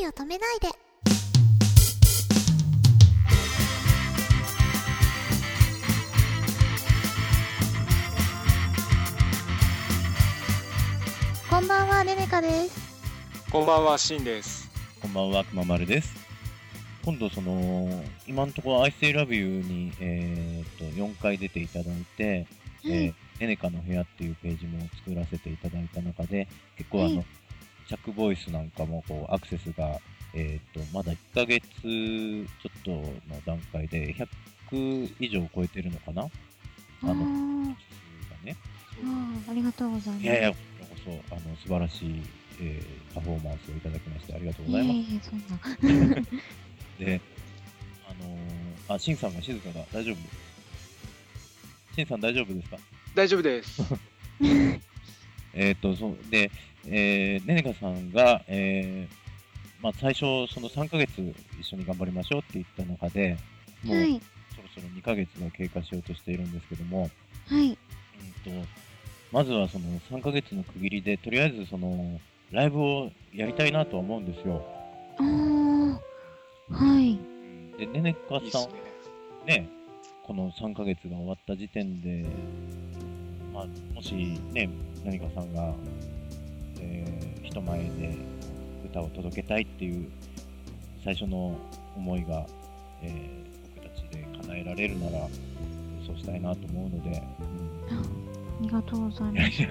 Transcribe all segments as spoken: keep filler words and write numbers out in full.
恋を止めないで。こんばんは、nenecaです。こんばんは、しんです。こんばんは、くままるです。今度その今のところ I Say Love You に、えー、とよんかい出ていただいて、うん、えー、nenecaの部屋っていうページも作らせていただいた中で、結構あの、うん、チャックボイスなんかもこうアクセスが、えー、とまだいっかげつちょっとの段階でひゃく以上超えてるのかな、あのがね、うん、ありがとうございます。いやいや、こそあの素晴らしい、えー、パフォーマンスをいただきましてありがとうございます。いやいや、そんなで、あのー、あ、しんさんが静かだ。大丈夫？しんさん大丈夫ですか？大丈夫です。えっと、そう、で、えー、nenecaさんが、えー、まあ最初、そのさんかげつ一緒に頑張りましょうって言った中で、もう、はい、そろそろにかげつが経過しようとしているんですけども、はい。えーと、まずはそのさんかげつの区切りで、とりあえずその、ライブをやりたいなとは思うんですよ。はい。で、nenecaさん、いいね、ね、このさんかげつが終わった時点で、まあ、もしね、nenecaさんが、えー、人前で歌を届けたいっていう最初の思いが、えー、僕たちで叶えられるなら、そうしたいなと思うので、うん、ありがとうございます。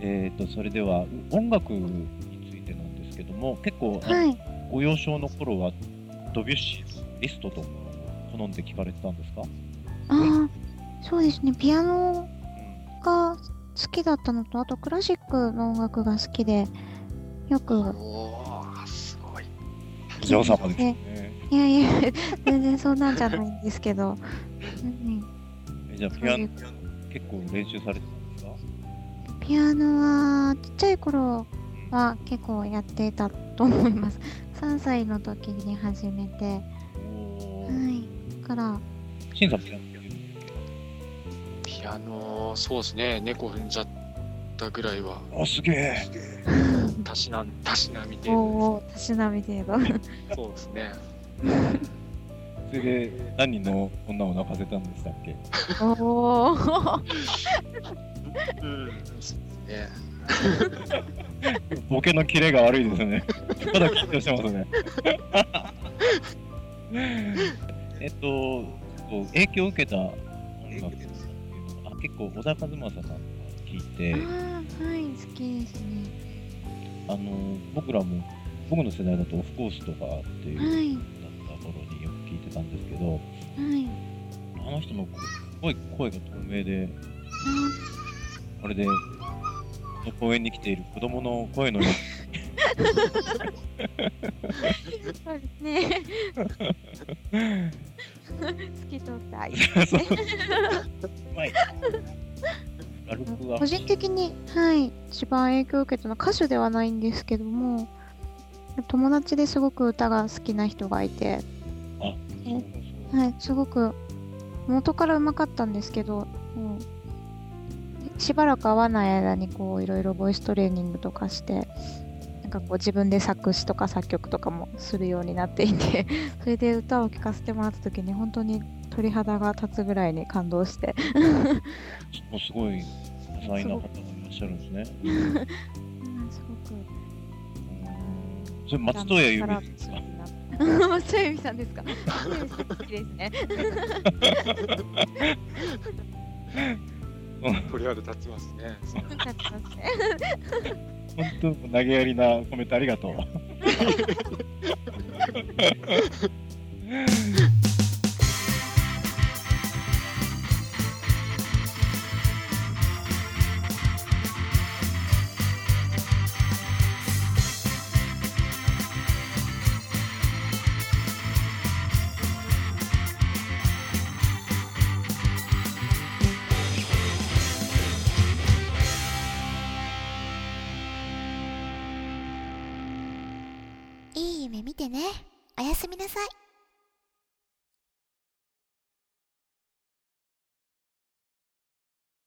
えっと、それでは音楽についてなんですけども、結構、はい。ご幼少の頃はドビュッシーのリストと好んで聴かれてたんですか？ああ、そうですね。ピアノが好きだったのと、あとクラシックの音楽が好きで、よく。おー、すごい。お嬢様ですね。いやいや、全然そんなんじゃないんですけど。うん、え、じゃあピアノ結構練習されてたんですか？ピアノはちっちゃい頃は結構やってたと思います。さんさいの時に始めて、はい、からしんさんピアノピアノ、そうですね、猫踏んじゃったぐらいは。あ、すげえ。たしな、たしなみ程度です。おー、たしなみ程度。そうですね。それで何人の女を泣かせたんでしたっけ？おー。うん、そうですね。ボケのキレが悪いですね。まだ緊張してますね。えっと、影響を受けた音楽っていうのは、結構小田和正さんが聞いて、あ、はい、好きですね。あの僕らも、僕の世代だとオフコースとかっていう、はい、だった頃によく聞いてたんですけど、はい、あの人の声、声が透明で、あれで公園に来ている子供の声のようそうですね。透き通った愛。うまい。個人的に、はい、一番影響を受けたのは歌手ではないんですけども、友達ですごく歌が好きな人がいて、あ、はい、すごく元からうまかったんですけど、もうしばらく会わない間にこういろいろボイストレーニングとかして、なんかこう自分で作詞とか作曲とかもするようになっていて、それで歌を聴かせてもらった時に本当に鳥肌が立つぐらいに感動してもうすごい多彩な方がいらっしゃるんですね。すごく、うん、それ松任谷由実ですか？松任谷由実さんですか？好きですね。鳥肌立ちますね。立ちますね。本当投げやりなコメントありがとう。見てね。おやすみなさい。